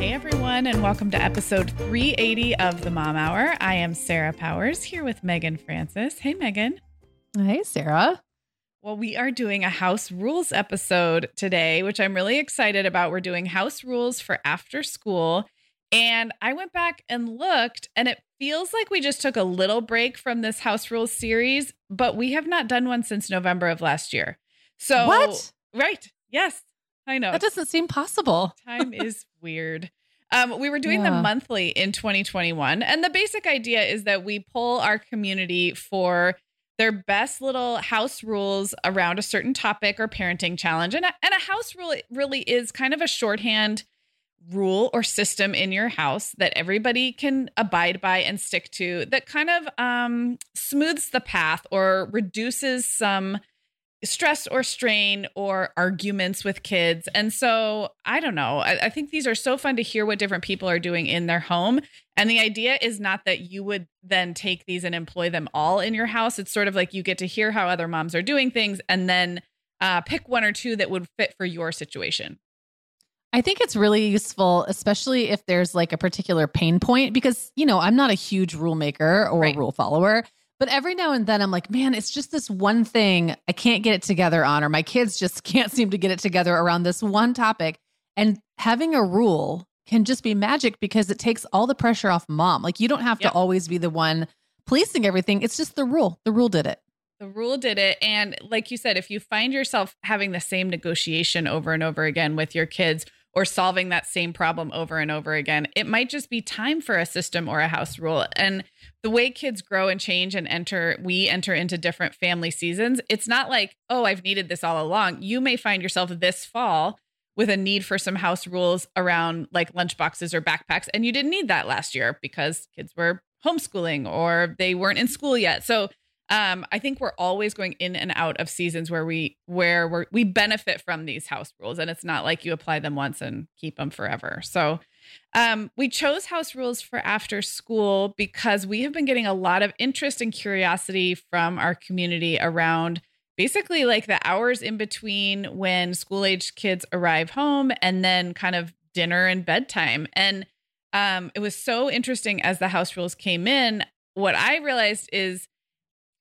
Hey, everyone, and welcome to episode 380 of the Mom Hour. I am Sarah Powers here with Megan Francis. Hey, Megan. Hey, Sarah. Well, we are doing a House Rules episode today, which I'm really excited about. We're doing House Rules for After School. And I went back and looked, and it feels like we just took a little break from this House Rules series, but we have not done one since November of last year. So, what? Right. Yes, I know. That doesn't seem possible. Time is weird. We were doing them monthly in 2021. And the basic idea is that we poll our community for their best little house rules around a certain topic or parenting challenge. And a house rule really is kind of a shorthand rule or system in your house that everybody can abide by and stick to that kind of smooths the path or reduces some stress or strain or arguments with kids. And so, I don't know, I think these are so fun to hear what different people are doing in their home. And the idea is not that you would then take these and employ them all in your house. It's sort of like you get to hear how other moms are doing things and then pick one or two that would fit for your situation. I think it's really useful, especially if there's like a particular pain point, because, you know, I'm not a huge rule maker or rule follower. But every now and then I'm like, man, it's just this one thing I can't get it together on, or my kids just can't seem to get it together around this one topic. And having a rule can just be magic because it takes all the pressure off mom. Like, you don't have to always be the one policing everything. It's just the rule. The rule did it. The rule did it. And like you said, if you find yourself having the same negotiation over and over again with your kids or solving that same problem over and over again, it might just be time for a system or a house rule. And the way kids grow and change and we enter into different family seasons. It's not like, oh, I've needed this all along. You may find yourself this fall with a need for some house rules around like lunchboxes or backpacks. And you didn't need that last year because kids were homeschooling or they weren't in school yet. So I think we're always going in and out of seasons where we benefit from these house rules, and it's not like you apply them once and keep them forever. So we chose House Rules for After School because we have been getting a lot of interest and curiosity from our community around basically like the hours in between when school-aged kids arrive home and then kind of dinner and bedtime. And it was so interesting as the house rules came in, what I realized is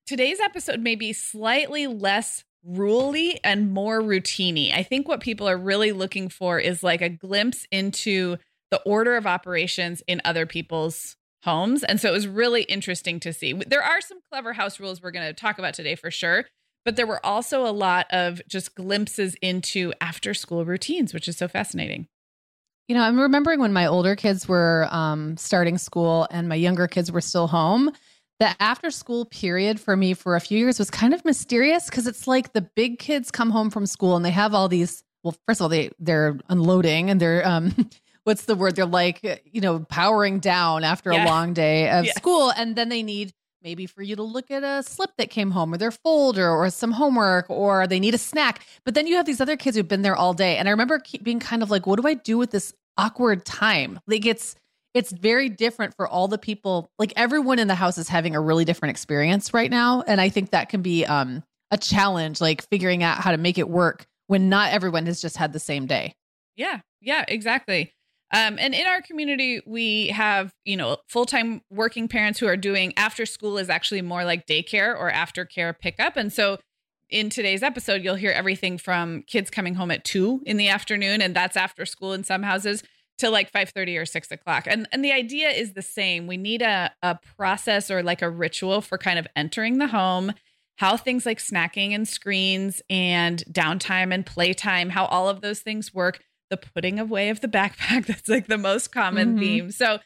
today's episode may be slightly less rule-y and more routine-y. I think what people are really looking for is like a glimpse into the order of operations in other people's homes. And so it was really interesting to see. There are some clever house rules we're going to talk about today for sure, but there were also a lot of just glimpses into after-school routines, which is so fascinating. You know, I'm remembering when my older kids were starting school and my younger kids were still home. The after school period for me for a few years was kind of mysterious because it's like the big kids come home from school and they have all these well, first of all, they're unloading and they're, what's the word? They're like, you know, powering down after a long day of school. And then they need maybe for you to look at a slip that came home or their folder or some homework, or they need a snack. But then you have these other kids who've been there all day. And I remember being kind of like, what do I do with this awkward time? Like it's very different for all the people. Like everyone in the house is having a really different experience right now. And I think that can be a challenge, like figuring out how to make it work when not everyone has just had the same day. Yeah. Yeah, exactly. And in our community, we have, you know, full-time working parents who are doing after school is actually more like daycare or aftercare pickup. And so in today's episode, you'll hear everything from kids coming home at 2 p.m, and that's after school in some houses, to like 5:30 or 6 o'clock. And the idea is the same. We need a process or like a ritual for kind of entering the home, how things like snacking and screens and downtime and playtime, how all of those things work. The putting away of the backpack. That's like the most common theme. So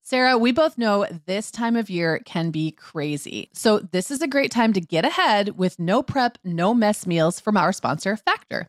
Sarah, we both know this time of year can be crazy. So this is a great time to get ahead with no prep, no mess meals from our sponsor, Factor.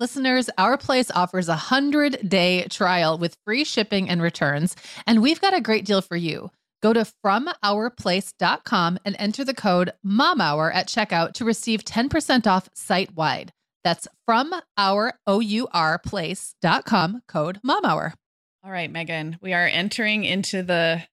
Listeners, Our Place offers a 100-day trial with free shipping and returns, and we've got a great deal for you. Go to FromOurPlace.com and enter the code MOMHOUR at checkout to receive 10% off site-wide. That's from our OurPlace.com code MOMHOUR. All right, Megan, we are entering into the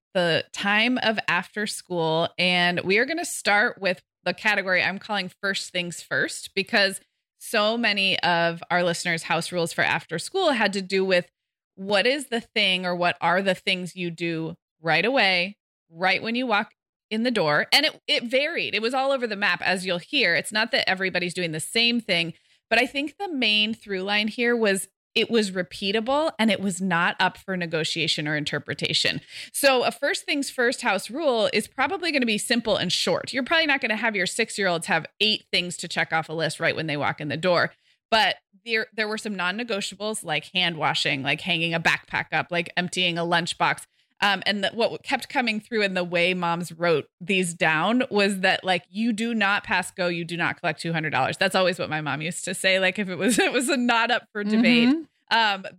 time of after school, and we are going to start with the category I'm calling first things first, because so many of our listeners' house rules for after school had to do with what is the thing or what are the things you do right away, right when you walk in the door. And it varied. It was all over the map, as you'll hear. It's not that everybody's doing the same thing. But I think the main through line here was it was repeatable and it was not up for negotiation or interpretation. So a first things first house rule is probably going to be simple and short. You're probably not going to have your 6-year-olds have 8 things to check off a list right when they walk in the door. But there were some non-negotiables like hand washing, like hanging a backpack up, like emptying a lunchbox. And what kept coming through in the way moms wrote these down was that, like, you do not pass go, you do not collect $200. That's always what my mom used to say. Like, if it was a not up for debate,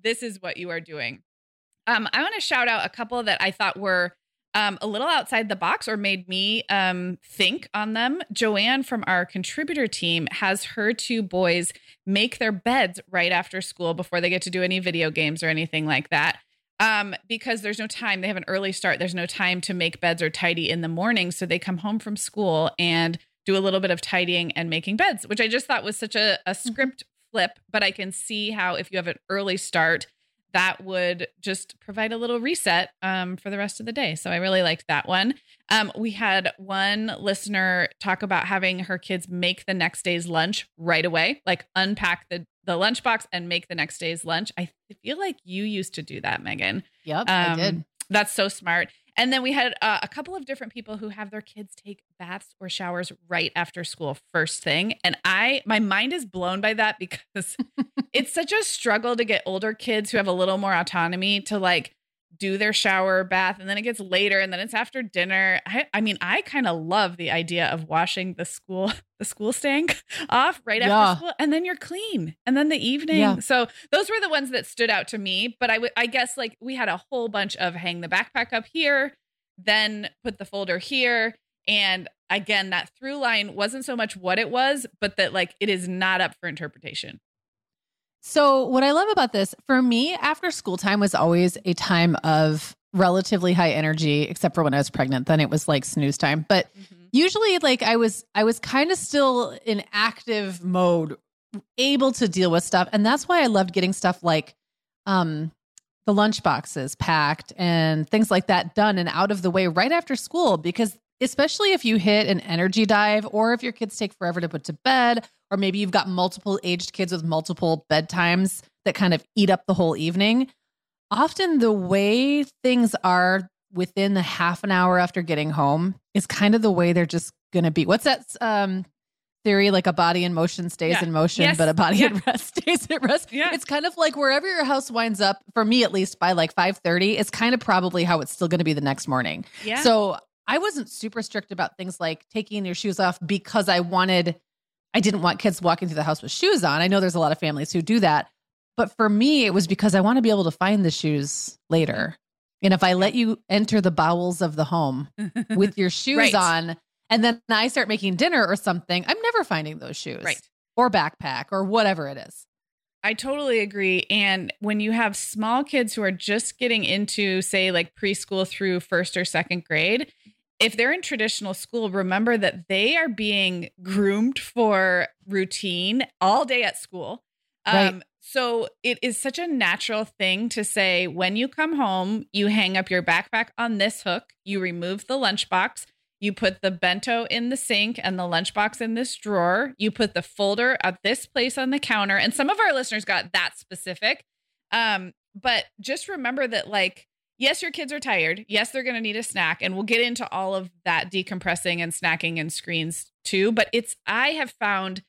this is what you are doing. I want to shout out a couple that I thought were a little outside the box or made me think on them. Joanne from our contributor team has her 2 boys make their beds right after school before they get to do any video games or anything like that. Because there's no time. They have an early start. There's no time to make beds or tidy in the morning. So they come home from school and do a little bit of tidying and making beds, which I just thought was such a script flip. But I can see how if you have an early start, that would just provide a little reset for the rest of the day. So I really liked that one. We had one listener talk about having her kids make the next day's lunch right away, like unpack the lunchbox and make the next day's lunch. I feel like you used to do that, Megan. Yep, I did. That's so smart. And then we had a couple of different people who have their kids take baths or showers right after school first thing. And my mind is blown by that because it's such a struggle to get older kids who have a little more autonomy to like do their shower, bath, and then it gets later and then it's after dinner. I kind of love the idea of washing the school sink off right after school and then you're clean and then the evening. Yeah. So those were the ones that stood out to me, but I guess like we had a whole bunch of hang the backpack up here, then put the folder here. And again, that through line wasn't so much what it was, but that like, it is not up for interpretation. So what I love about this, for me, after school time was always a time of relatively high energy, except for when I was pregnant, then it was like snooze time. But usually like I was kind of still in active mode, able to deal with stuff. And that's why I loved getting stuff like the lunch boxes packed and things like that done and out of the way right after school, because especially if you hit an energy dive or if your kids take forever to put to bed, or maybe you've got multiple aged kids with multiple bedtimes that kind of eat up the whole evening. Often the way things are within the half an hour after getting home is kind of the way they're just going to be. What's that theory? Like a body in motion stays in motion, but a body at rest stays at rest. Yeah. It's kind of like wherever your house winds up, for me at least, by like 5:30, it's kind of probably how it's still going to be the next morning. Yeah. So I wasn't super strict about things like taking your shoes off because I didn't want kids walking through the house with shoes on. I know there's a lot of families who do that, but for me, it was because I want to be able to find the shoes later. And if I let you enter the bowels of the home with your shoes on, and then I start making dinner or something, I'm never finding those shoes or backpack or whatever it is. I totally agree. And when you have small kids who are just getting into, say, like preschool through first or second grade, if they're in traditional school, remember that they are being groomed for routine all day at school. So it is such a natural thing to say, when you come home, you hang up your backpack on this hook, you remove the lunchbox, you put the bento in the sink and the lunchbox in this drawer, you put the folder at this place on the counter. And some of our listeners got that specific. But just remember that, like, yes, your kids are tired. Yes, they're going to need a snack. And we'll get into all of that decompressing and snacking and screens too. But I have found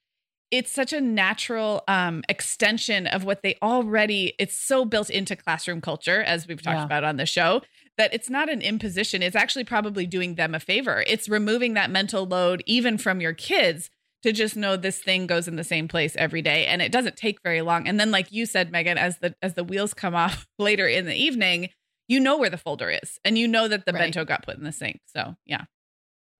it's such a natural extension of what they already, it's so built into classroom culture, as we've talked about on the show, that it's not an imposition. It's actually probably doing them a favor. It's removing that mental load, even from your kids, to just know this thing goes in the same place every day. And it doesn't take very long. And then, like you said, Megan, as the wheels come off later in the evening, you know where the folder is and you know that the bento got put in the sink. So yeah.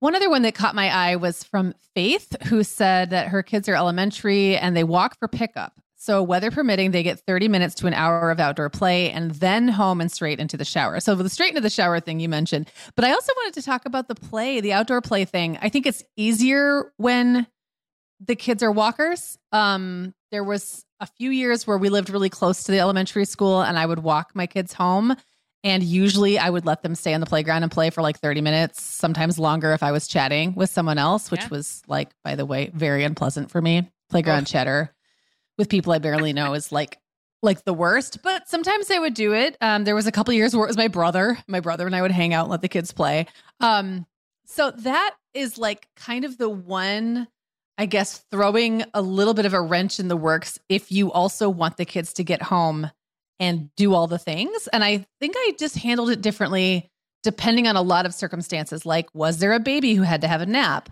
One other one that caught my eye was from Faith, who said that her kids are elementary and they walk for pickup. So weather permitting, they get 30 minutes to an hour of outdoor play and then home and straight into the shower. So the straight into the shower thing you mentioned, but I also wanted to talk about the outdoor play thing. I think it's easier when the kids are walkers. There was a few years where we lived really close to the elementary school and I would walk my kids home. And usually I would let them stay on the playground and play for like 30 minutes, sometimes longer if I was chatting with someone else, which was like, by the way, very unpleasant for me. Playground chatter with people I barely know is like the worst, but sometimes I would do it. There was a couple of years where it was my brother and I would hang out and let the kids play. So that is like kind of the one, I guess, throwing a little bit of a wrench in the works if you also want the kids to get home and do all the things. And I think I just handled it differently depending on a lot of circumstances. Like, was there a baby who had to have a nap?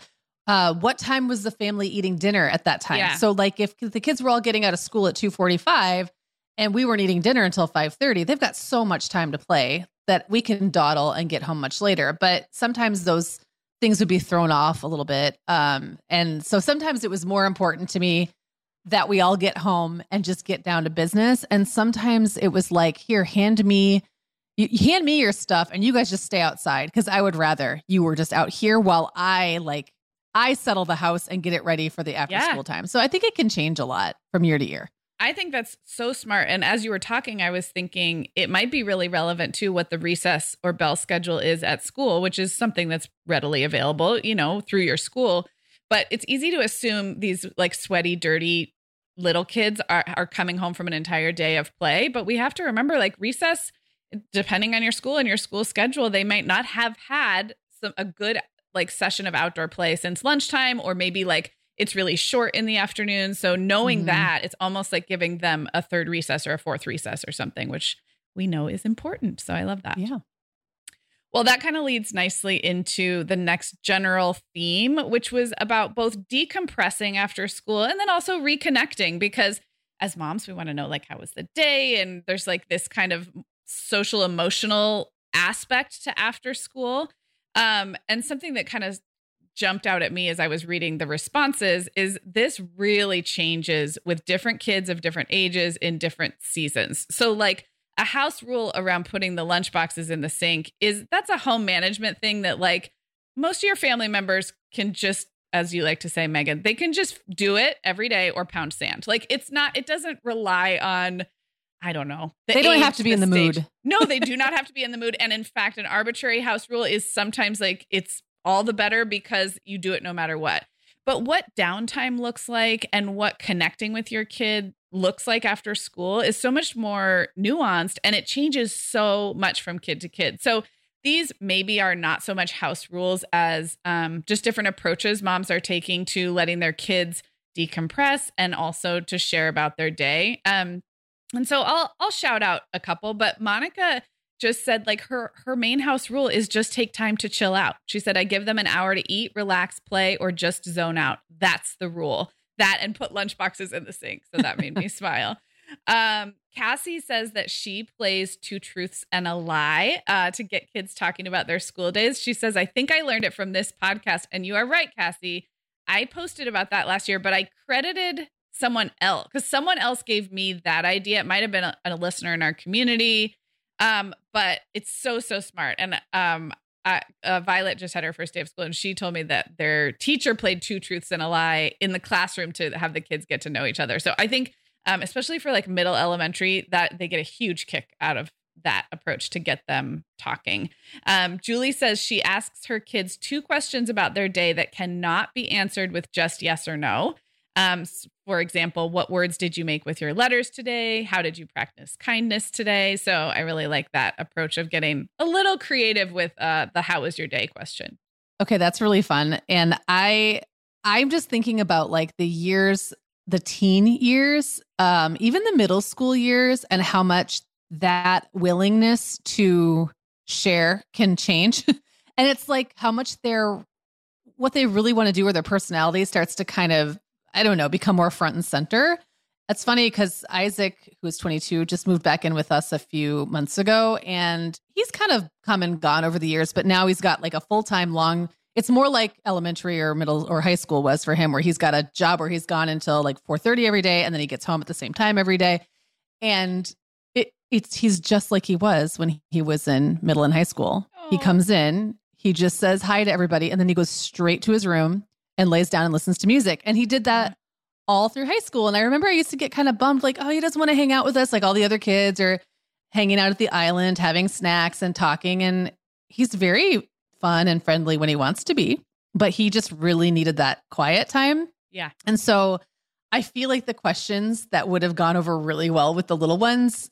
What time was the family eating dinner at that time? Yeah. So like if the kids were all getting out of school at 2:45 and we weren't eating dinner until 5:30, they've got so much time to play that we can dawdle and get home much later. But sometimes those things would be thrown off a little bit. And so sometimes it was more important to me that we all get home and just get down to business. And sometimes it was like, here, hand me You hand me your stuff and you guys just stay outside, because I would rather you were just out here while I settle the house and get it ready for the after school time. So I think it can change a lot from year to year. I think that's so smart. And as you were talking, I was thinking it might be really relevant to what the recess or bell schedule is at school, which is something that's readily available, you know, through your school. But it's easy to assume these like sweaty, dirty little kids are coming home from an entire day of play. But we have to remember, like, recess, depending on your school and your school schedule, they might not have had a good like session of outdoor play since lunchtime, or maybe like it's really short in the afternoon. So knowing that, it's almost like giving them a third recess or a fourth recess or something, which we know is important. So I love that. Yeah. Well, that kind of leads nicely into the next general theme, which was about both decompressing after school and then also reconnecting, because as moms, we want to know, like, how was the day? And there's like this kind of social emotional aspect to after school. And something that kind of jumped out at me as I was reading the responses is this really changes with different kids of different ages in different seasons. So like a house rule around putting the lunch boxes in the sink that's a home management thing that like most of your family members can just, as you like to say, Megan, they can just do it every day or pound sand. Like it doesn't rely on, I don't know. They don't have to be in the mood. No, they do not have to be in the mood. And in fact, an arbitrary house rule is sometimes like it's all the better because you do it no matter what. But what downtime looks like and what connecting with your kid looks like after school is so much more nuanced, and it changes so much from kid to kid. So these maybe are not so much house rules as just different approaches moms are taking to letting their kids decompress and also to share about their day. And so I'll shout out a couple, but Monica just said like her main house rule is just take time to chill out. She said, I give them an hour to eat, relax, play, or just zone out. That's the rule. That and put lunch boxes in the sink. So that made me smile. Cassie says that she plays two truths and a lie to get kids talking about their school days. She says, I think I learned it from this podcast. And you are right, Cassie. I posted about that last year, but I credited someone else because someone else gave me that idea. It might have been a listener in our community, but it's so smart. And Violet just had her first day of school, and she told me that their teacher played two truths and a lie in the classroom to have the kids get to know each other. So I think especially for like middle elementary, that they get a huge kick out of that approach to get them talking. Julie says she asks her kids two questions about their day that cannot be answered with just yes or no. For example, what words did you make with your letters today? How did you practice kindness today? So I really like that approach of getting a little creative with the how was your day question. Okay, that's really fun. And I'm just thinking about like the years, the teen years, even the middle school years, and how much that willingness to share can change. And it's like how much what they really want to do, or their personality starts to kind of, I don't know, become more front and center. That's funny because Isaac, who is 22, just moved back in with us a few months ago, and he's kind of come and gone over the years, but now he's got like a full-time long, it's more like elementary or middle or high school was for him, where he's got a job where he's gone until like 4:30 every day. And then he gets home at the same time every day. And he's just like he was when he was in middle and high school. Aww. He comes in, he just says hi to everybody, and then he goes straight to his room and lays down and listens to music. And he did that all through high school. And I remember I used to get kind of bummed, like, oh, he doesn't want to hang out with us. Like all the other kids are hanging out at the island, having snacks and talking. And he's very fun and friendly when he wants to be, but he just really needed that quiet time. Yeah. And so I feel like the questions that would have gone over really well with the little ones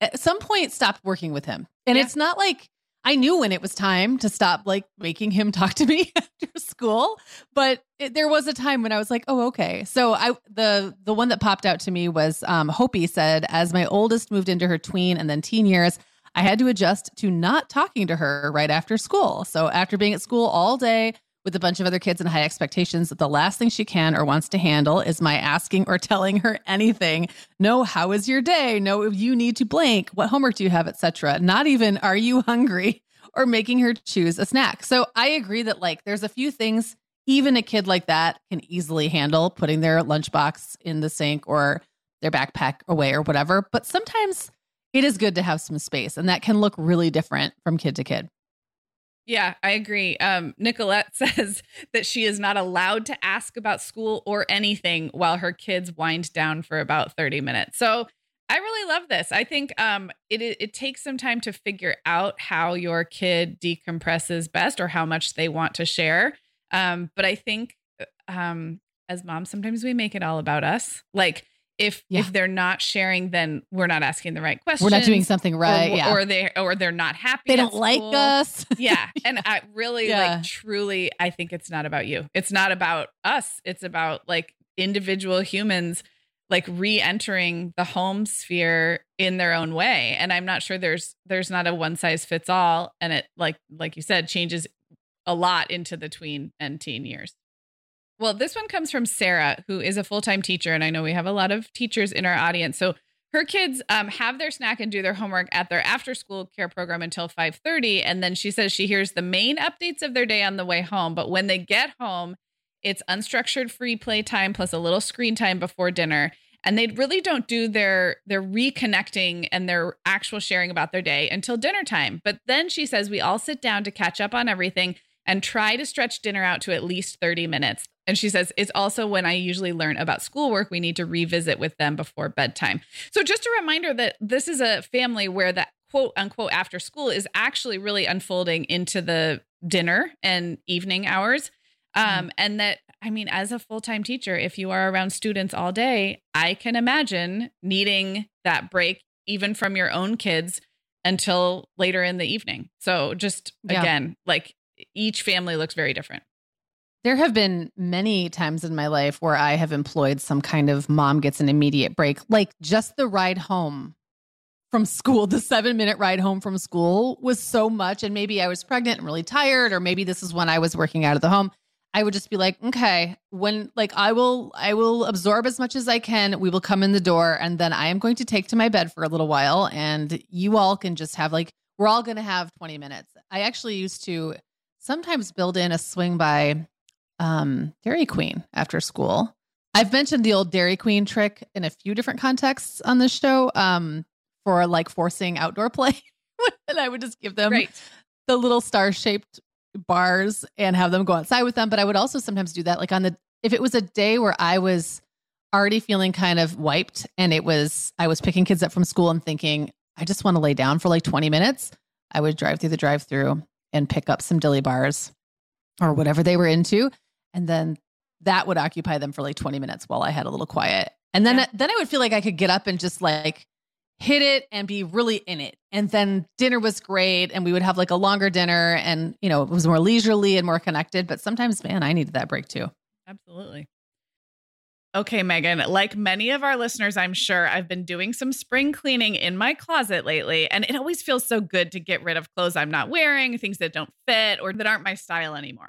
at some point stopped working with him. And it's not like I knew when it was time to stop like making him talk to me after school, but there was a time when I was like, oh, okay. So the one that popped out to me was Hopi said, as my oldest moved into her tween and then teen years, I had to adjust to not talking to her right after school. So after being at school all day with a bunch of other kids and high expectations, the last thing she can or wants to handle is my asking or telling her anything. No, how is your day? No, you need to blank. What homework do you have, etc. Not even, are you hungry? Or making her choose a snack. So I agree that like there's a few things even a kid like that can easily handle, putting their lunchbox in the sink or their backpack away or whatever. But sometimes it is good to have some space, and that can look really different from kid to kid. Yeah, I agree. Nicolette says that she is not allowed to ask about school or anything while her kids wind down for about 30 minutes. So I really love this. I think it takes some time to figure out how your kid decompresses best or how much they want to share. But I think as moms, sometimes we make it all about us. Like if they're not sharing, then we're not asking the right questions. We're not doing something right. Or they're not happy. They don't like us. Yeah. And I really truly, I think it's not about you. It's not about us. It's about like individual humans, like re-entering the home sphere in their own way. And I'm not sure there's not a one size fits all. And it like you said, changes a lot into the tween and teen years. Well, this one comes from Sarah, who is a full-time teacher. And I know we have a lot of teachers in our audience. So her kids have their snack and do their homework at their after-school care program until 5:30. And then she says she hears the main updates of their day on the way home. But when they get home, it's unstructured free play time plus a little screen time before dinner. And they really don't do their reconnecting and their actual sharing about their day until dinner time. But then she says, we all sit down to catch up on everything and try to stretch dinner out to at least 30 minutes. And she says, it's also when I usually learn about schoolwork, we need to revisit with them before bedtime. So just a reminder that this is a family where that quote unquote after school is actually really unfolding into the dinner and evening hours. And that, I mean, as a full-time teacher, if you are around students all day, I can imagine needing that break even from your own kids until later in the evening. So just again, like each family looks very different. There have been many times in my life where I have employed some kind of mom gets an immediate break, like just the ride home from school. The 7-minute ride home from school was so much. And maybe I was pregnant and really tired, or maybe this is when I was working out of the home. I would just be like, okay, when like I will absorb as much as I can. We will come in the door, and then I am going to take to my bed for a little while, and you all can just have like, we're all going to have 20 minutes. I actually used to sometimes build in a swing by Dairy Queen after school. I've mentioned the old Dairy Queen trick in a few different contexts on this show for like forcing outdoor play. And I would just give them the little star-shaped bars and have them go outside with them. But I would also sometimes do that. Like if it was a day where I was already feeling kind of wiped, and I was picking kids up from school and thinking, I just want to lay down for like 20 minutes. I would drive through the drive-thru and pick up some dilly bars or whatever they were into. And then that would occupy them for like 20 minutes while I had a little quiet. And then I would feel like I could get up and just like hit it and be really in it. And then dinner was great. And we would have like a longer dinner, and, you know, it was more leisurely and more connected. But sometimes, man, I needed that break too. Absolutely. Okay, Megan, like many of our listeners, I'm sure, I've been doing some spring cleaning in my closet lately, and it always feels so good to get rid of clothes I'm not wearing, things that don't fit or that aren't my style anymore.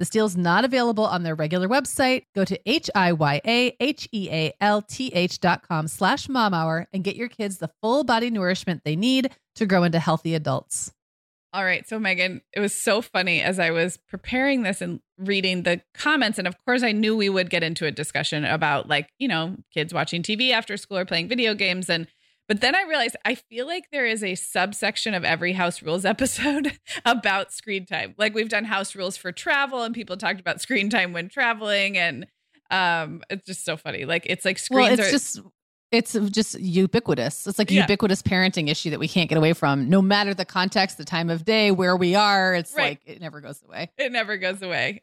This deal's not available on their regular website. Go to hiyahealth.com/momhour and get your kids the full body nourishment they need to grow into healthy adults. All right. So Megan, it was so funny as I was preparing this and reading the comments. And of course I knew we would get into a discussion about like, you know, kids watching TV after school or playing video games. But then I realized I feel like there is a subsection of every House Rules episode about screen time. Like we've done House Rules for travel and people talked about screen time when traveling. And it's just so funny. Like it's like screens it's just ubiquitous. It's like a ubiquitous parenting issue that we can't get away from no matter the context, the time of day, where we are. It's like it never goes away. It never goes away.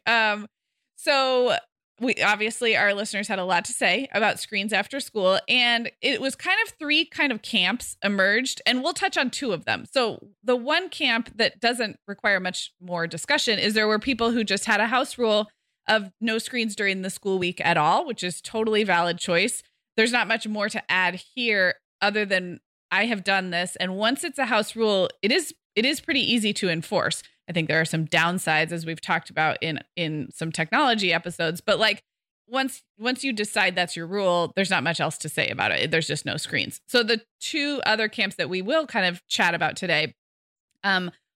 So we obviously our listeners had a lot to say about screens after school, and it was three camps emerged, and we'll touch on two of them. So the one camp that doesn't require much more discussion is there were people who just had a house rule of no screens during the school week at all, which is totally valid choice. There's not much more to add here other than I have done this. And once it's a house rule, it is pretty easy to enforce. I think there are some downsides as we've talked about in some technology episodes, but like once you decide that's your rule, there's not much else to say about it. There's just no screens. So the two other camps that we will kind of chat about today,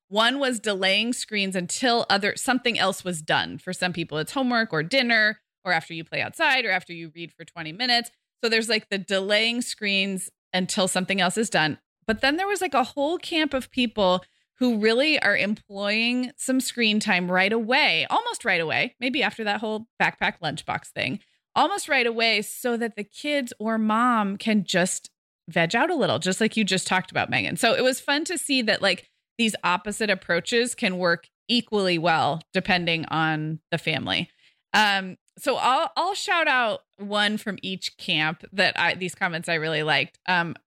one was delaying screens until something else was done. For some people, it's homework or dinner or after you play outside or after you read for 20 minutes. So there's like the delaying screens until something else is done. But then there was like a whole camp of people who really are employing some screen time right away, almost right away, maybe after that whole backpack lunchbox thing, almost right away so that the kids or mom can just veg out a little, just like you just talked about, Megan. So it was fun to see that like these opposite approaches can work equally well depending on the family. So I'll shout out one from each camp that these comments I really liked.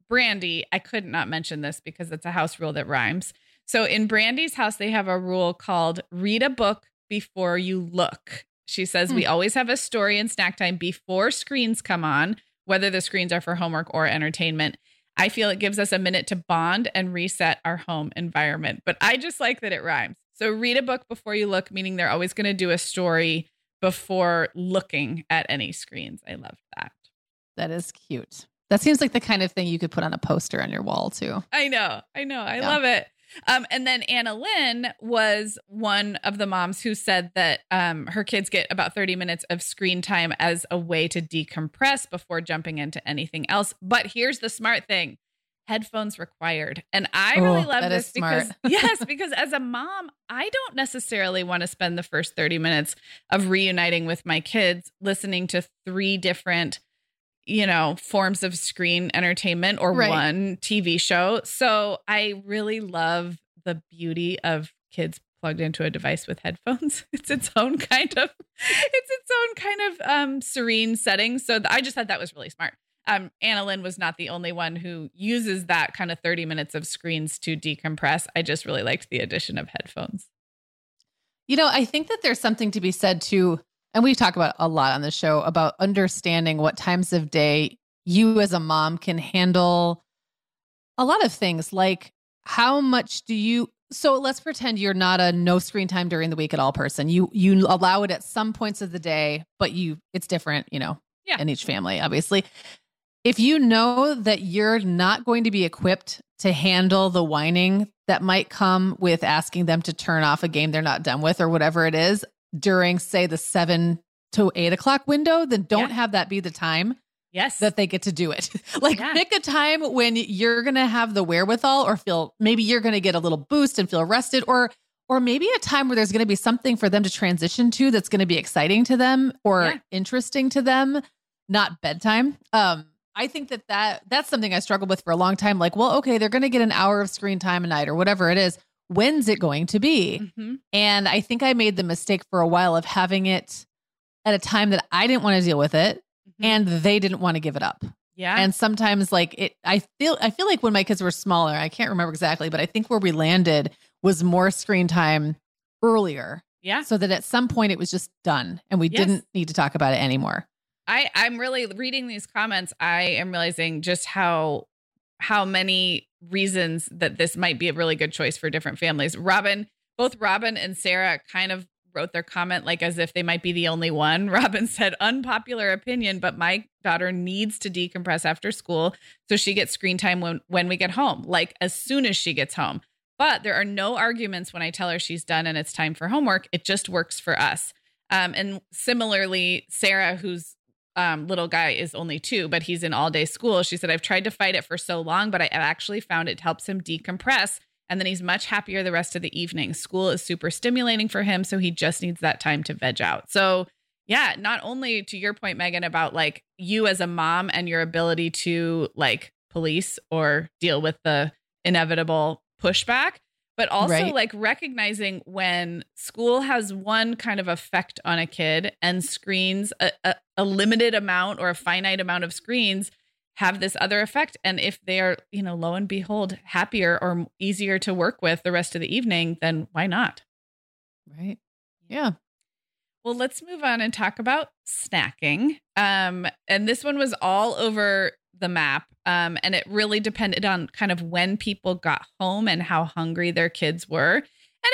Brandy, I could not mention this because it's a house rule that rhymes. So in Brandy's house, they have a rule called read a book before you look. She says, we always have a story and snack time before screens come on, whether the screens are for homework or entertainment. I feel it gives us a minute to bond and reset our home environment. But I just like that it rhymes. So read a book before you look, meaning they're always going to do a story before looking at any screens. I love that. That is cute. That seems like the kind of thing you could put on a poster on your wall too. I know. I love it. And then Anna Lynn was one of the moms who said that her kids get about 30 minutes of screen time as a way to decompress before jumping into anything else. But here's the smart thing. Headphones required. And I really love this because as a mom, I don't necessarily want to spend the first 30 minutes of reuniting with my kids listening to three different forms of screen entertainment or one TV show. So I really love the beauty of kids plugged into a device with headphones. It's its own kind of serene setting. So I just thought that was really smart. Anna Lynn was not the only one who uses that kind of 30 minutes of screens to decompress. I just really liked the addition of headphones. I think that there's something to be said too. And we talk about a lot on the show about understanding what times of day you as a mom can handle a lot of things. Like how much so let's pretend you're not a no screen time during the week at all person. You allow it at some points of the day, but it's different, in each family, obviously. If you know that you're not going to be equipped to handle the whining that might come with asking them to turn off a game they're not done with or whatever it is, during say the 7 to 8 o'clock window, then don't have that be the time that they get to do it. Pick a time when you're going to have the wherewithal or feel maybe you're going to get a little boost and feel rested or maybe a time where there's going to be something for them to transition to that's going to be exciting to them or interesting to them, not bedtime. I think that's something I struggled with for a long time. Like, well, okay, they're going to get an hour of screen time a night or whatever it is. when's it going to be? Mm-hmm. And I think I made the mistake for a while of having it at a time that I didn't want to deal with it, mm-hmm. and they didn't want to give it up. Yeah. And sometimes like it, I feel like when my kids were smaller, I can't remember exactly, but I think where we landed was more screen time earlier. Yeah. So that at some point it was just done and we didn't need to talk about it anymore. I'm really reading these comments. I am realizing just how many reasons that this might be a really good choice for different families. Both Robin and Sarah kind of wrote their comment, like as if they might be the only one. Robin said, unpopular opinion, but my daughter needs to decompress after school. So she gets screen time when we get home, like as soon as she gets home. But there are no arguments when I tell her she's done and it's time for homework. It just works for us. And similarly, Sarah, whose little guy is only 2, but he's in all day school. She said, I've tried to fight it for so long, but I actually found it helps him decompress. And then he's much happier the rest of the evening. School is super stimulating for him. So he just needs that time to veg out. So yeah, not only to your point, Megan, about like you as a mom and your ability to like police or deal with the inevitable pushback, but also like recognizing when school has one kind of effect on a kid and screens, a limited amount or a finite amount of screens have this other effect. And if they are, you know, lo and behold, happier or easier to work with the rest of the evening, then why not? Right. Yeah. Well, let's move on and talk about snacking. And this one was all over the map. And it really depended on kind of when people got home and how hungry their kids were. And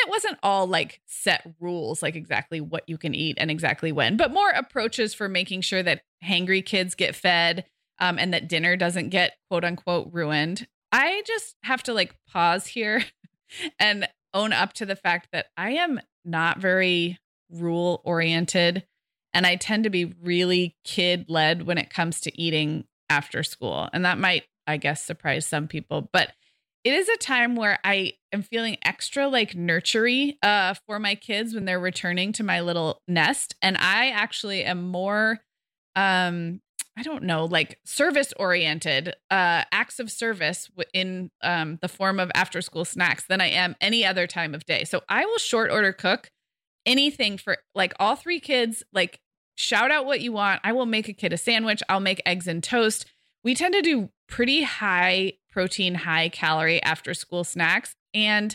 it wasn't all like set rules, like exactly what you can eat and exactly when, but more approaches for making sure that hangry kids get fed, and that dinner doesn't get quote unquote ruined. I just have to like pause here and own up to the fact that I am not very rule oriented. And I tend to be really kid led when it comes to eating after school. And that might, I guess, surprise some people, but it is a time where I am feeling extra like nurturing for my kids when they're returning to my little nest. And I actually am more, I don't know, like service oriented, acts of service in the form of after school snacks than I am any other time of day. So I will short order cook anything for like all 3 kids, like shout out what you want. I will make a kid a sandwich. I'll make eggs and toast. We tend to do pretty high protein, high calorie after school snacks. And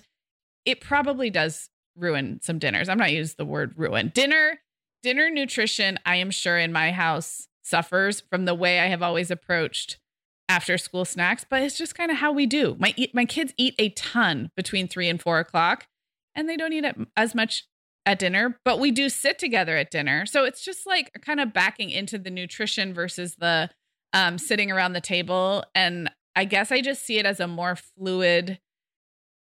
it probably does ruin some dinners. I'm not using the word ruin. Dinner nutrition, I am sure in my house suffers from the way I have always approached after school snacks, but it's just kind of how we do. My kids eat a ton between 3 and 4 o'clock and they don't eat as much at dinner, but we do sit together at dinner. So it's just like kind of backing into the nutrition versus the sitting around the table. And I guess I just see it as a more fluid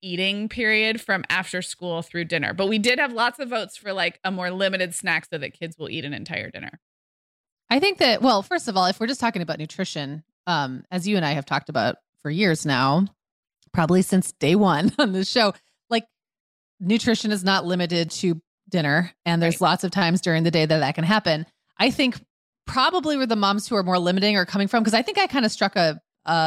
eating period from after school through dinner. But we did have lots of votes for like a more limited snack so that kids will eat an entire dinner. I think that, well, first of all, if we're just talking about nutrition, as you and I have talked about for years now, probably since day one on this show, nutrition is not limited to dinner, and there's lots of times during the day that can happen. I think probably where the moms who are more limiting are coming from, because I think I kind of struck a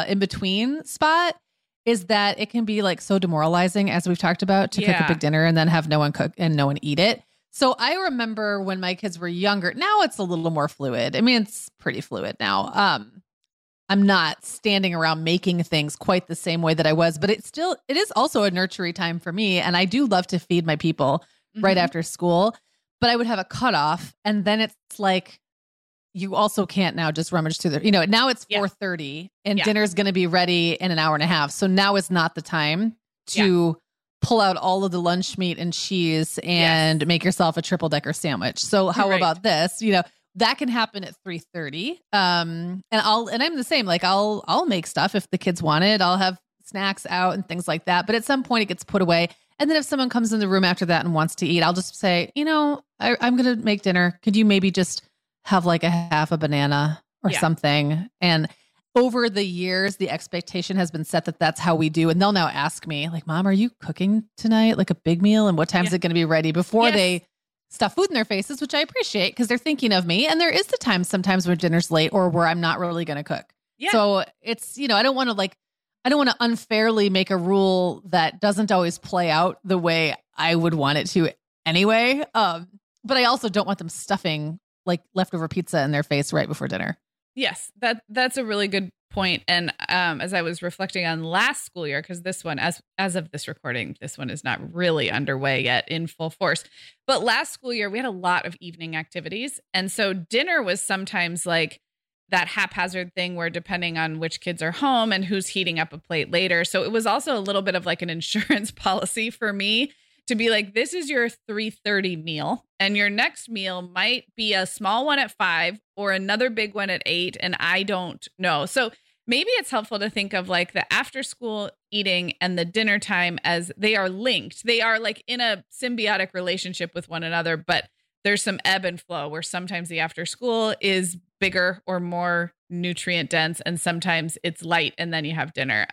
in-between spot, is that it can be like so demoralizing, as we've talked about, to cook a big dinner and then have no one cook and no one eat it. So I remember when my kids were younger, now it's a little more fluid. I mean, it's pretty fluid now. I'm not standing around making things quite the same way that I was, but it is also a nurturing time for me. And I do love to feed my people right after school, but I would have a cutoff. And then it's like, you also can't now just rummage through now it's 4:30 and dinner's going to be ready in an hour and a half. So now is not the time to pull out all of the lunch meat and cheese and make yourself a triple decker sandwich. So how about this, that can happen at 3:30. And I'm the same, like I'll make stuff if the kids want it. I'll have snacks out and things like that. But at some point it gets put away. And then if someone comes in the room after that and wants to eat, I'll just say, I'm going to make dinner. Could you maybe just have like a half a banana or something? And over the years, the expectation has been set that that's how we do. And they'll now ask me like, Mom, are you cooking tonight? Like a big meal? And what time is it going to be ready before they stuff food in their faces, which I appreciate because they're thinking of me. And there is the time sometimes where dinner's late or where I'm not really going to cook. Yeah. So it's, I don't want to like, I don't want to unfairly make a rule that doesn't always play out the way I would want it to anyway. But I also don't want them stuffing like leftover pizza in their face right before dinner. Yes, that's a really good point. And as I was reflecting on last school year, because this one, as of this recording, this one is not really underway yet in full force. But last school year, we had a lot of evening activities. And so dinner was sometimes like that haphazard thing where depending on which kids are home and who's heating up a plate later. So it was also a little bit of like an insurance policy for me to be like, this is your 3:30 meal and your next meal might be a small one at 5 or another big one at 8. And I don't know. So maybe it's helpful to think of like the after school eating and the dinner time as they are linked. They are like in a symbiotic relationship with one another, but there's some ebb and flow where sometimes the after school is bigger or more nutrient dense. And sometimes it's light and then you have dinner.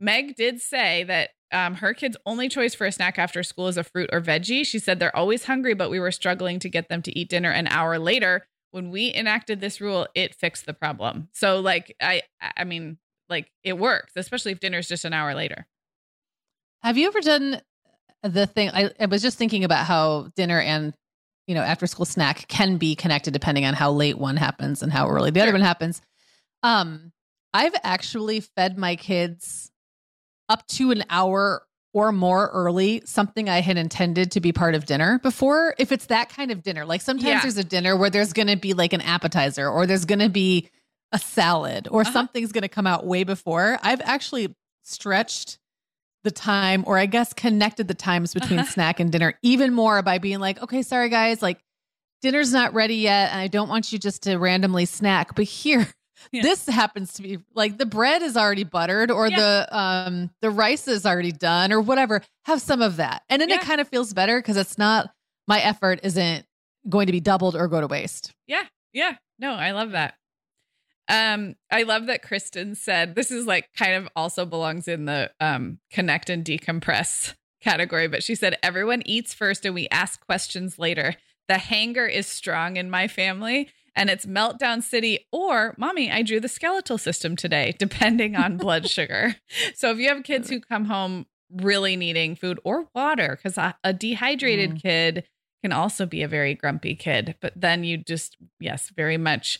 Meg did say that her kid's only choice for a snack after school is a fruit or veggie. She said they're always hungry, but we were struggling to get them to eat dinner an hour later. When we enacted this rule, it fixed the problem. So like, I mean, like it works, especially if dinner is just an hour later. Have you ever done the thing? I was just thinking about how dinner and, you know, after school snack can be connected depending on how late one happens and how early the other one happens. I've actually fed my kids up to an hour or more early, something I had intended to be part of dinner before. If it's that kind of dinner, like sometimes there's a dinner where there's going to be like an appetizer or there's going to be a salad or something's going to come out way before. I've actually stretched the time, or I guess connected the times between snack and dinner even more by being like, okay, sorry guys, like dinner's not ready yet. And I don't want you just to randomly snack, but here, this happens to be like the bread is already buttered or the rice is already done or whatever. Have some of that. And then it kind of feels better because it's not, my effort isn't going to be doubled or go to waste. Yeah. Yeah. No, I love that. I love that Kristen said, this is like kind of also belongs in the connect and decompress category, but she said, everyone eats first and we ask questions later. The hanger is strong in my family. And it's meltdown city or mommy, I drew the skeletal system today, depending on blood sugar. So if you have kids who come home really needing food or water, because a dehydrated kid can also be a very grumpy kid, but then you just, very much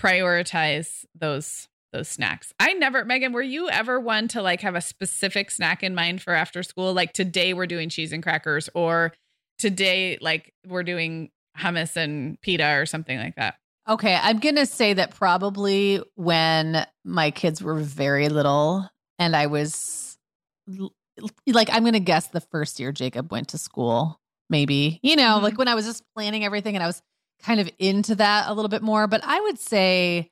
prioritize those snacks. Megan, were you ever one to like have a specific snack in mind for after school? Like today we're doing cheese and crackers, or today, like we're doing hummus and pita or something like that. Okay, I'm going to say that probably when my kids were very little and I was like, I'm going to guess the first year Jacob went to school, maybe, you know, like when I was just planning everything and I was kind of into that a little bit more. But I would say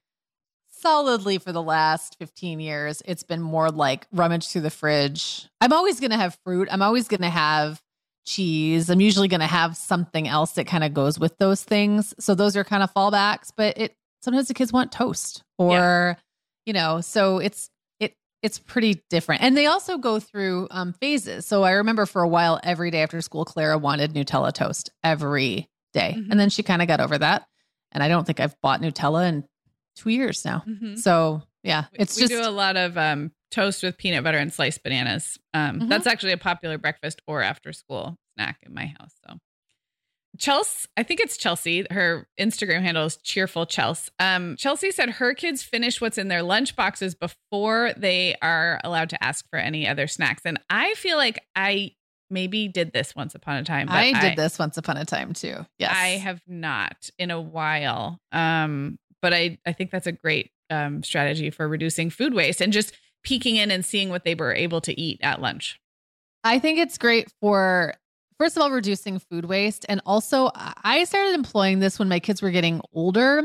solidly for the last 15 years, it's been more like rummage through the fridge. I'm always going to have fruit. I'm always going to have cheese. I'm usually going to have something else that kind of goes with those things. So those are kind of fallbacks, but sometimes the kids want toast or, you know, so it's pretty different. And they also go through phases. So I remember for a while, every day after school, Clara wanted Nutella toast every day. And then she kind of got over that. And I don't think I've bought Nutella in 2 years now. So yeah, we do a lot of, toast with peanut butter and sliced bananas. That's actually a popular breakfast or after school snack in my house. So Chelsea, I think it's Chelsea. Her Instagram handle is Cheerful Chelsea. Chelsea said her kids finish what's in their lunch boxes before they are allowed to ask for any other snacks. And I feel like I maybe did this once upon a time. But I did this once upon a time too. Yes. I have not in a while. But I think that's a great strategy for reducing food waste and just peeking in and seeing what they were able to eat at lunch. I think it's great for, first of all, reducing food waste. And also I started employing this when my kids were getting older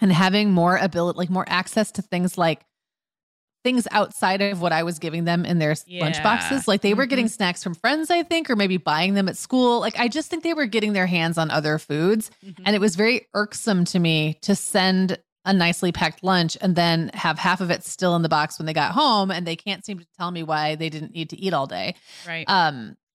and having more ability, like more access to things like things outside of what I was giving them in their lunch boxes. Like they were getting snacks from friends, I think, or maybe buying them at school. Like I just think they were getting their hands on other foods. And it was very irksome to me to send a nicely packed lunch and then have half of it still in the box when they got home and they can't seem to tell me why they didn't need to eat all day. Right.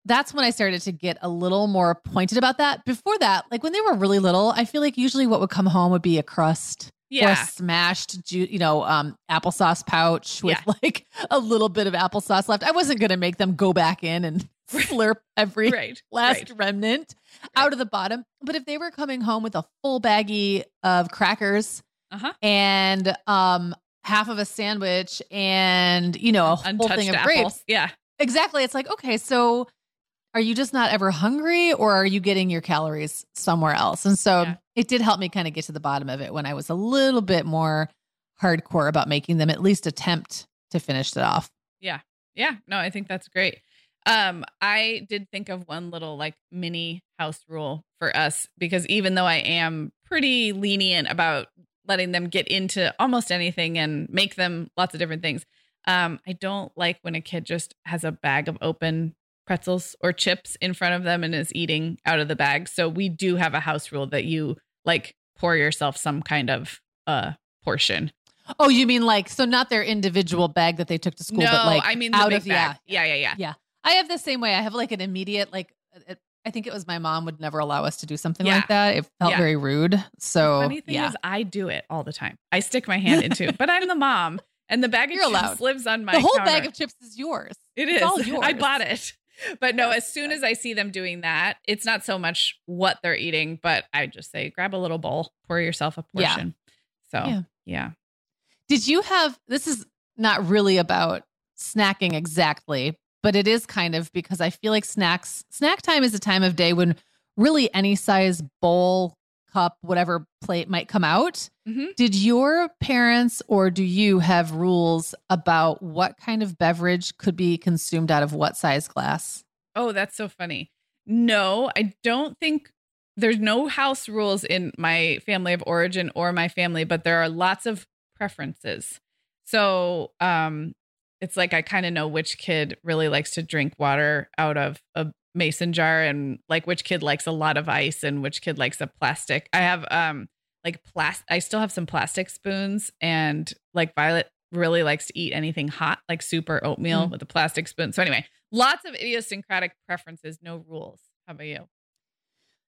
That's when I started to get a little more pointed about that. Before that, like when they were really little, I feel like usually what would come home would be a crust Yeah. Or a smashed, applesauce pouch with like a little bit of applesauce left. I wasn't going to make them go back in and slurp every last remnant out of the bottom. But if they were coming home with a full baggie of crackers and half of a sandwich and, a whole thing of apples. Grapes. Yeah, exactly. It's like, okay, so are you just not ever hungry, or are you getting your calories somewhere else? And so it did help me kind of get to the bottom of it when I was a little bit more hardcore about making them at least attempt to finish it off. Yeah. Yeah. No, I think that's great. I did think of one little like mini house rule for us, because even though I am pretty lenient about letting them get into almost anything and make them lots of different things, I don't like when a kid just has a bag of open pretzels or chips in front of them and is eating out of the bag. So we do have a house rule that you like pour yourself some kind of portion. Oh, you mean like, so not their individual bag that they took to school, but like I mean out of the bag. Yeah. I have the same way. I have like an immediate, like, I think it was my mom would never allow us to do something like that. It felt very rude. So the funny thing is I do it all the time. I stick my hand into, but I'm the mom and the bag of chips lives on my counter. The whole bag of chips is yours. It's all yours. I bought it. But no, as soon as I see them doing that, it's not so much what they're eating, but I just say, grab a little bowl, pour yourself a portion. Yeah. So, yeah. Did you have, this is not really about snacking exactly, but it is kind of, because I feel like snack time is a time of day when really any size bowl, cup, whatever plate might come out. Mm-hmm. Did your parents or do you have rules about what kind of beverage could be consumed out of what size glass? Oh, that's so funny. No, I don't think there's no house rules in my family of origin or my family, but there are lots of preferences. So, it's like, I kind of know which kid really likes to drink water out of a mason jar, and like which kid likes a lot of ice and which kid likes a plastic. I have I still have some plastic spoons, and like Violet really likes to eat anything hot, like soup or oatmeal with a plastic spoon. So anyway, lots of idiosyncratic preferences, no rules. How about you?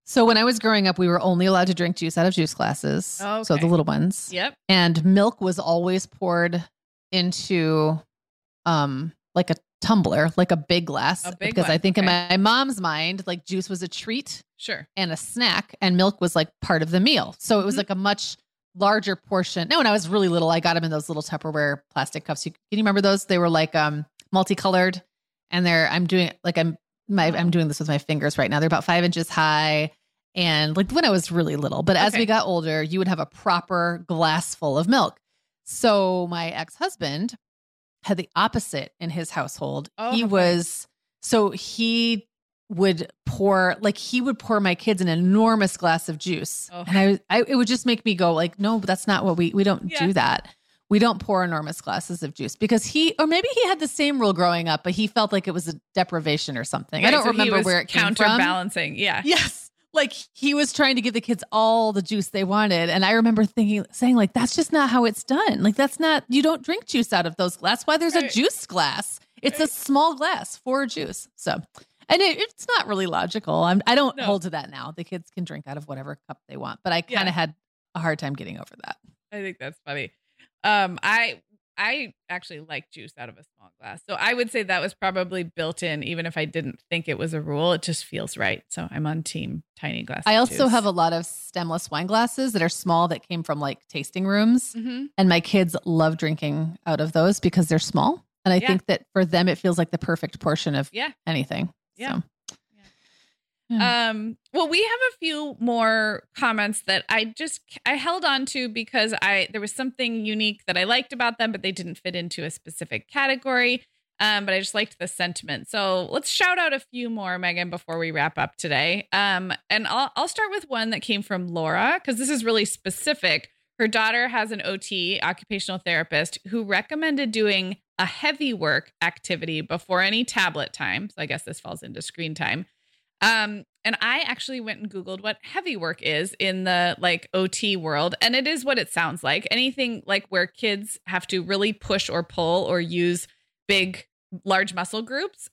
So when I was growing up, we were only allowed to drink juice out of juice glasses. Oh, okay. So the little ones. Yep. And milk was always poured into like a tumbler, like a big glass, because I think in my mom's mind, like juice was a treat and a snack, and milk was like part of the meal. So it was like a much larger portion. Now, when I was really little, I got them in those little Tupperware plastic cups. Can you remember those? They were like multicolored, and I'm doing this with my fingers right now. They're about 5 inches high. And like when I was really little, but as we got older, you would have a proper glass full of milk. So my ex-husband had the opposite in his household. So he would pour my kids an enormous glass of juice. Oh. And it would just make me go like, no, that's not what we don't do that. We don't pour enormous glasses of juice, because or maybe he had the same rule growing up, but he felt like it was a deprivation or something. Right, I don't remember where it came from. Counterbalancing. Yeah. Yes. Like he was trying to give the kids all the juice they wanted. And I remember saying like, that's just not how it's done. Like you don't drink juice out of those glasses. Why there's a juice glass. It's a small glass for juice. So, and it's not really logical. I don't hold to that now. The kids can drink out of whatever cup they want, but I kind of had a hard time getting over that. I think that's funny. I actually like juice out of a small glass. So I would say that was probably built in, even if I didn't think it was a rule. It just feels right. So I'm on team tiny glasses. I also have a lot of stemless wine glasses that are small that came from like tasting rooms. Mm-hmm. And my kids love drinking out of those because they're small. And I think that for them, it feels like the perfect portion of anything. Yeah. So. Well, we have a few more comments that I held on to because there was something unique that I liked about them, but they didn't fit into a specific category. But I just liked the sentiment. So let's shout out a few more, Megan, before we wrap up today. And I'll start with one that came from Laura, because this is really specific. Her daughter has an OT, occupational therapist, who recommended doing a heavy work activity before any tablet time. So I guess this falls into screen time. And I actually went and Googled what heavy work is in the like OT world. And it is what it sounds like. Anything like where kids have to really push or pull or use large muscle groups.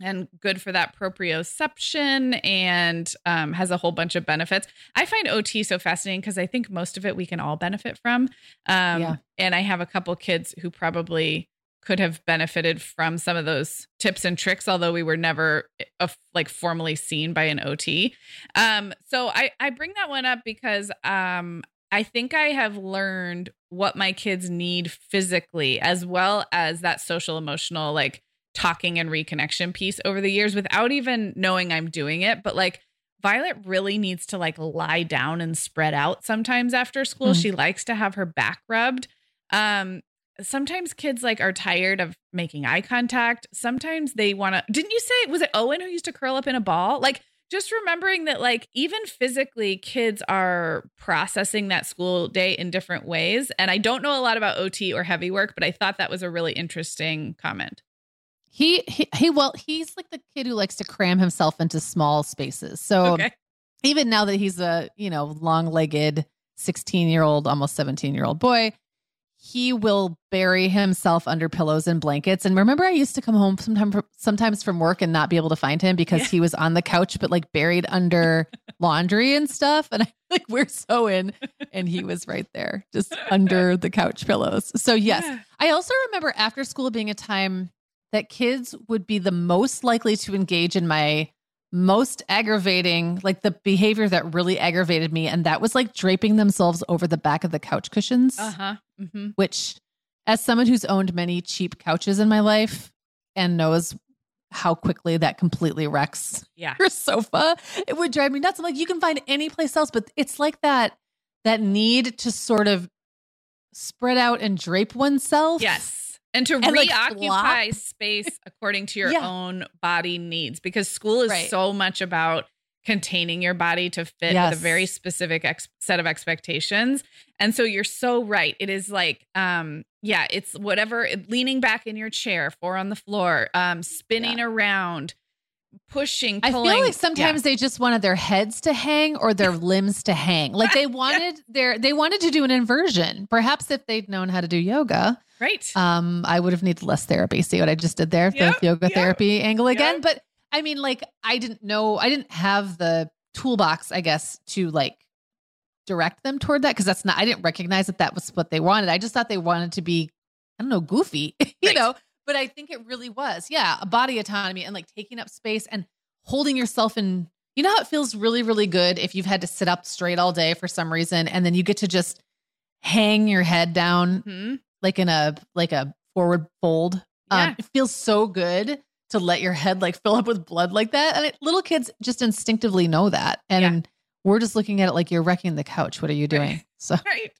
and good for that proprioception, and has a whole bunch of benefits. I find OT so fascinating because I think most of it we can all benefit from. And I have a couple kids who probably could have benefited from some of those tips and tricks, although we were never like formally seen by an OT. So I bring that one up because I think I have learned what my kids need physically, as well as that social, emotional, like, talking and reconnection piece over the years without even knowing I'm doing it. But like Violet really needs to like lie down and spread out sometimes after school. Mm. She likes to have her back rubbed. Sometimes kids like are tired of making eye contact. Sometimes they want to, didn't you say, was it Owen who used to curl up in a ball? Like just remembering that like even physically kids are processing that school day in different ways. And I don't know a lot about OT or heavy work, but I thought that was a really interesting comment. Well, he's like the kid who likes to cram himself into small spaces. So even now that he's a, you know, long-legged 16-year-old, almost 17-year-old boy, he will bury himself under pillows and blankets. And remember, I used to come home sometimes from work and not be able to find him because he was on the couch, but like buried under laundry and stuff. And I'm like, where's Owen? And he was right there just under the couch pillows. So yes, yeah. I also remember after school being a time that kids would be the most likely to engage in my most aggravating, like the behavior that really aggravated me. And that was like draping themselves over the back of the couch cushions, which as someone who's owned many cheap couches in my life and knows how quickly that completely wrecks your sofa, it would drive me nuts. I'm like, you can find any place else, but it's like that need to sort of spread out and drape oneself. Yes. And to reoccupy like space according to your own body needs, because school is so much about containing your body to fit with a very specific set of expectations. And so you're so right. It is like, it's whatever, leaning back in your chair, 4 on the floor, spinning around, pushing, pulling. I feel like sometimes they just wanted their heads to hang or their limbs to hang. Like they wanted they wanted to do an inversion. Perhaps if they'd known how to do yoga. Right. I would have needed less therapy. See what I just did there? The yoga therapy angle again. But I mean, like, I didn't have the toolbox, I guess, to like direct them toward that. Cause that's not, I didn't recognize that was what they wanted. I just thought they wanted to be, I don't know, goofy, you know, but I think it really was. Yeah. A body autonomy and like taking up space and holding yourself in, you know, how it feels really, really good if you've had to sit up straight all day for some reason. And then you get to just hang your head down. Mm-hmm. Like in a forward fold. It feels so good to let your head like fill up with blood like that. And little kids just instinctively know that. And we're just looking at it like, you're wrecking the couch. What are you doing? So Right.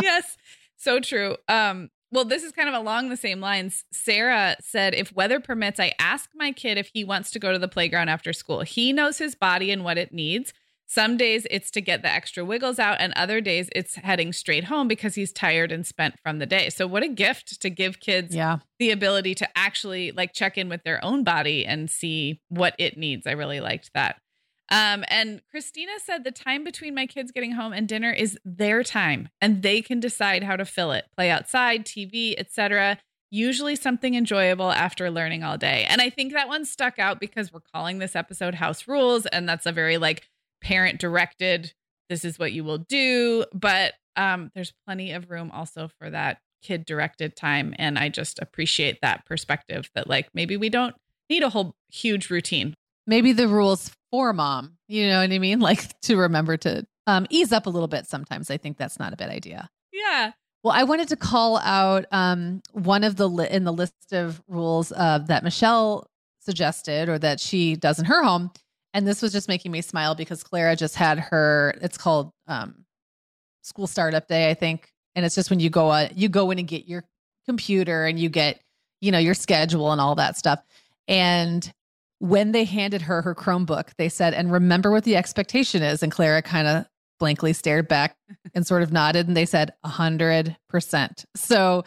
Yes. So true. Well, this is kind of along the same lines. Sarah said, if weather permits, I ask my kid if he wants to go to the playground after school. He knows his body and what it needs. Some days it's to get the extra wiggles out, and other days it's heading straight home because he's tired and spent from the day. So what a gift to give kids the ability to actually like check in with their own body and see what it needs. I really liked that. And Christina said the time between my kids getting home and dinner is their time, and they can decide how to fill it. Play outside, TV, etc. Usually something enjoyable after learning all day. And I think that one stuck out because we're calling this episode House Rules, and that's a very like parent directed, this is what you will do. But there's plenty of room also for that kid directed time. And I just appreciate that perspective that like, maybe we don't need a whole huge routine. Maybe the rules for mom, you know what I mean? Like to remember to ease up a little bit. Sometimes I think that's not a bad idea. Yeah. Well, I wanted to call out one of the in the list of rules that Michelle suggested or that she does in her home. And this was just making me smile because Clara just had her, it's called School Startup Day, I think. And it's just when you go out, you go in and get your computer and you get, you know, your schedule and all that stuff. And when they handed her her Chromebook, they said, and remember what the expectation is. And Clara kind of blankly stared back and sort of nodded. And they said 100%. So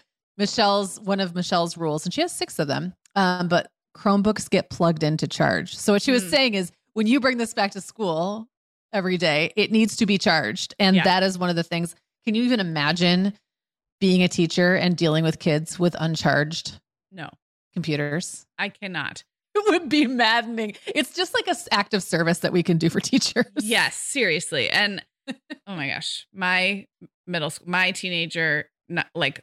one of Michelle's rules, and she has 6 of them, but Chromebooks get plugged into charge. So what she was saying is, when you bring this back to school every day, it needs to be charged. And that is one of the things. Can you even imagine being a teacher and dealing with kids with uncharged computers? I cannot. It would be maddening. It's just like an act of service that we can do for teachers. Yes, seriously. And oh my gosh, my teenager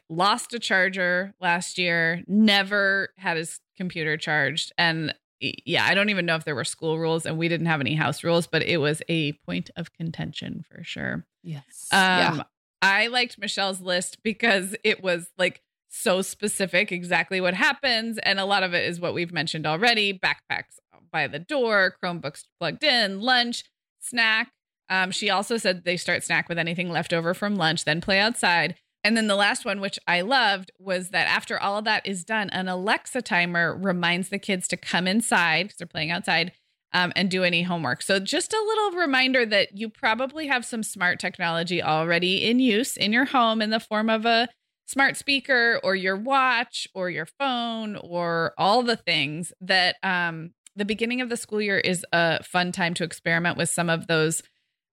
lost a charger last year, never had his computer charged. And yeah, I don't even know if there were school rules and we didn't have any house rules, but it was a point of contention for sure. Yes. Yeah. I liked Michelle's list because it was like so specific, exactly what happens. And a lot of it is what we've mentioned already. Backpacks by the door, Chromebooks plugged in, lunch, snack. She also said they start snack with anything left over from lunch, then play outside. And then the last one, which I loved, was that after all of that is done, an Alexa timer reminds the kids to come inside because they're playing outside and do any homework. So just a little reminder that you probably have some smart technology already in use in your home in the form of a smart speaker or your watch or your phone or all the things that the beginning of the school year is a fun time to experiment with some of those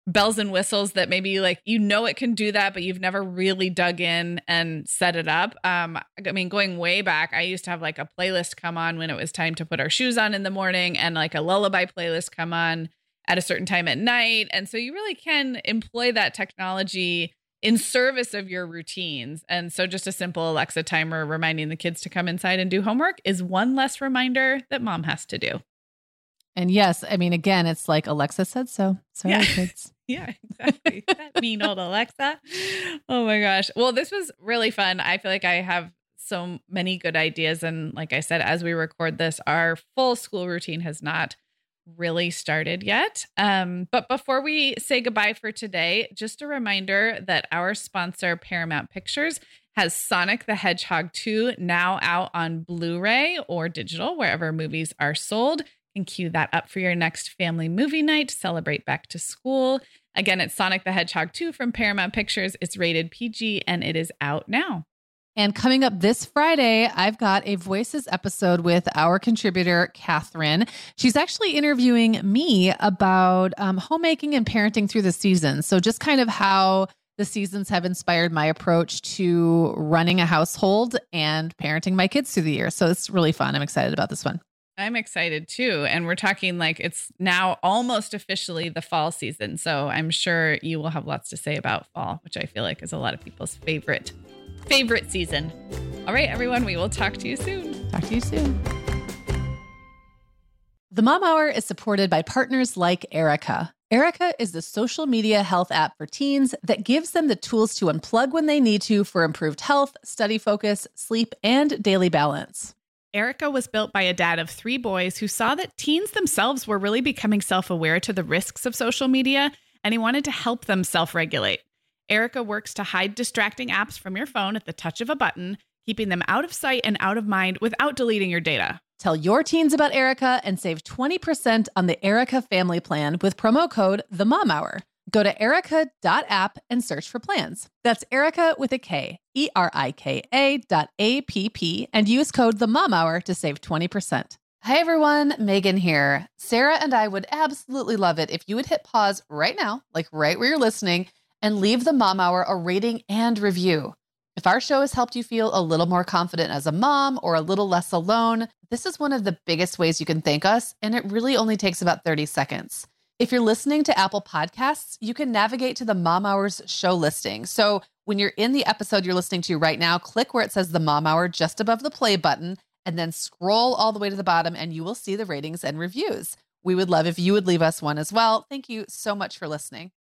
bells and whistles that maybe it can do that, but you've never really dug in and set it up. I mean, going way back, I used to have a playlist come on when it was time to put our shoes on in the morning and a lullaby playlist come on at a certain time at night. And so you really can employ that technology in service of your routines. And so just a simple Alexa timer reminding the kids to come inside and do homework is one less reminder that mom has to do. And yes, I mean, again, it's like Alexa said so. Sorry, yeah. Kids. Yeah, exactly. That mean old Alexa. Oh my gosh. Well, this was really fun. I feel like I have so many good ideas. And like I said, as we record this, our full school routine has not really started yet. But before we say goodbye for today, just a reminder that our sponsor, Paramount Pictures, has Sonic the Hedgehog 2 now out on Blu-ray or digital, wherever movies are sold. And cue that up for your next family movie night to celebrate back to school. Again, it's Sonic the Hedgehog 2 from Paramount Pictures. It's rated PG and it is out now. And coming up this Friday, I've got a Voices episode with our contributor, Catherine. She's actually interviewing me about homemaking and parenting through the seasons. So just kind of how the seasons have inspired my approach to running a household and parenting my kids through the year. So it's really fun. I'm excited about this one. I'm excited too. And we're talking it's now almost officially the fall season. So I'm sure you will have lots to say about fall, which I feel like is a lot of people's favorite season. All right, everyone, we will talk to you soon. Talk to you soon. The Mom Hour is supported by partners like Erica. Erica is the social media health app for teens that gives them the tools to unplug when they need to for improved health, study focus, sleep, and daily balance. Erica was built by a dad of 3 boys who saw that teens themselves were really becoming self-aware to the risks of social media, and he wanted to help them self-regulate. Erica works to hide distracting apps from your phone at the touch of a button, keeping them out of sight and out of mind without deleting your data. Tell your teens about Erica and save 20% on the Erica family plan with promo code TheMomHour. Go to erica.app and search for plans. That's Erica with a K, ERIKA.APP, and use code TheMomHour to save 20%. Hi everyone, Megan here. Sarah and I would absolutely love it if you would hit pause right now, right where you're listening, and leave the Mom Hour a rating and review. If our show has helped you feel a little more confident as a mom or a little less alone, this is one of the biggest ways you can thank us, and it really only takes about 30 seconds. If you're listening to Apple Podcasts, you can navigate to the Mom Hour's show listing. So when you're in the episode you're listening to right now, click where it says the Mom Hour just above the play button, and then scroll all the way to the bottom and you will see the ratings and reviews. We would love if you would leave us one as well. Thank you so much for listening.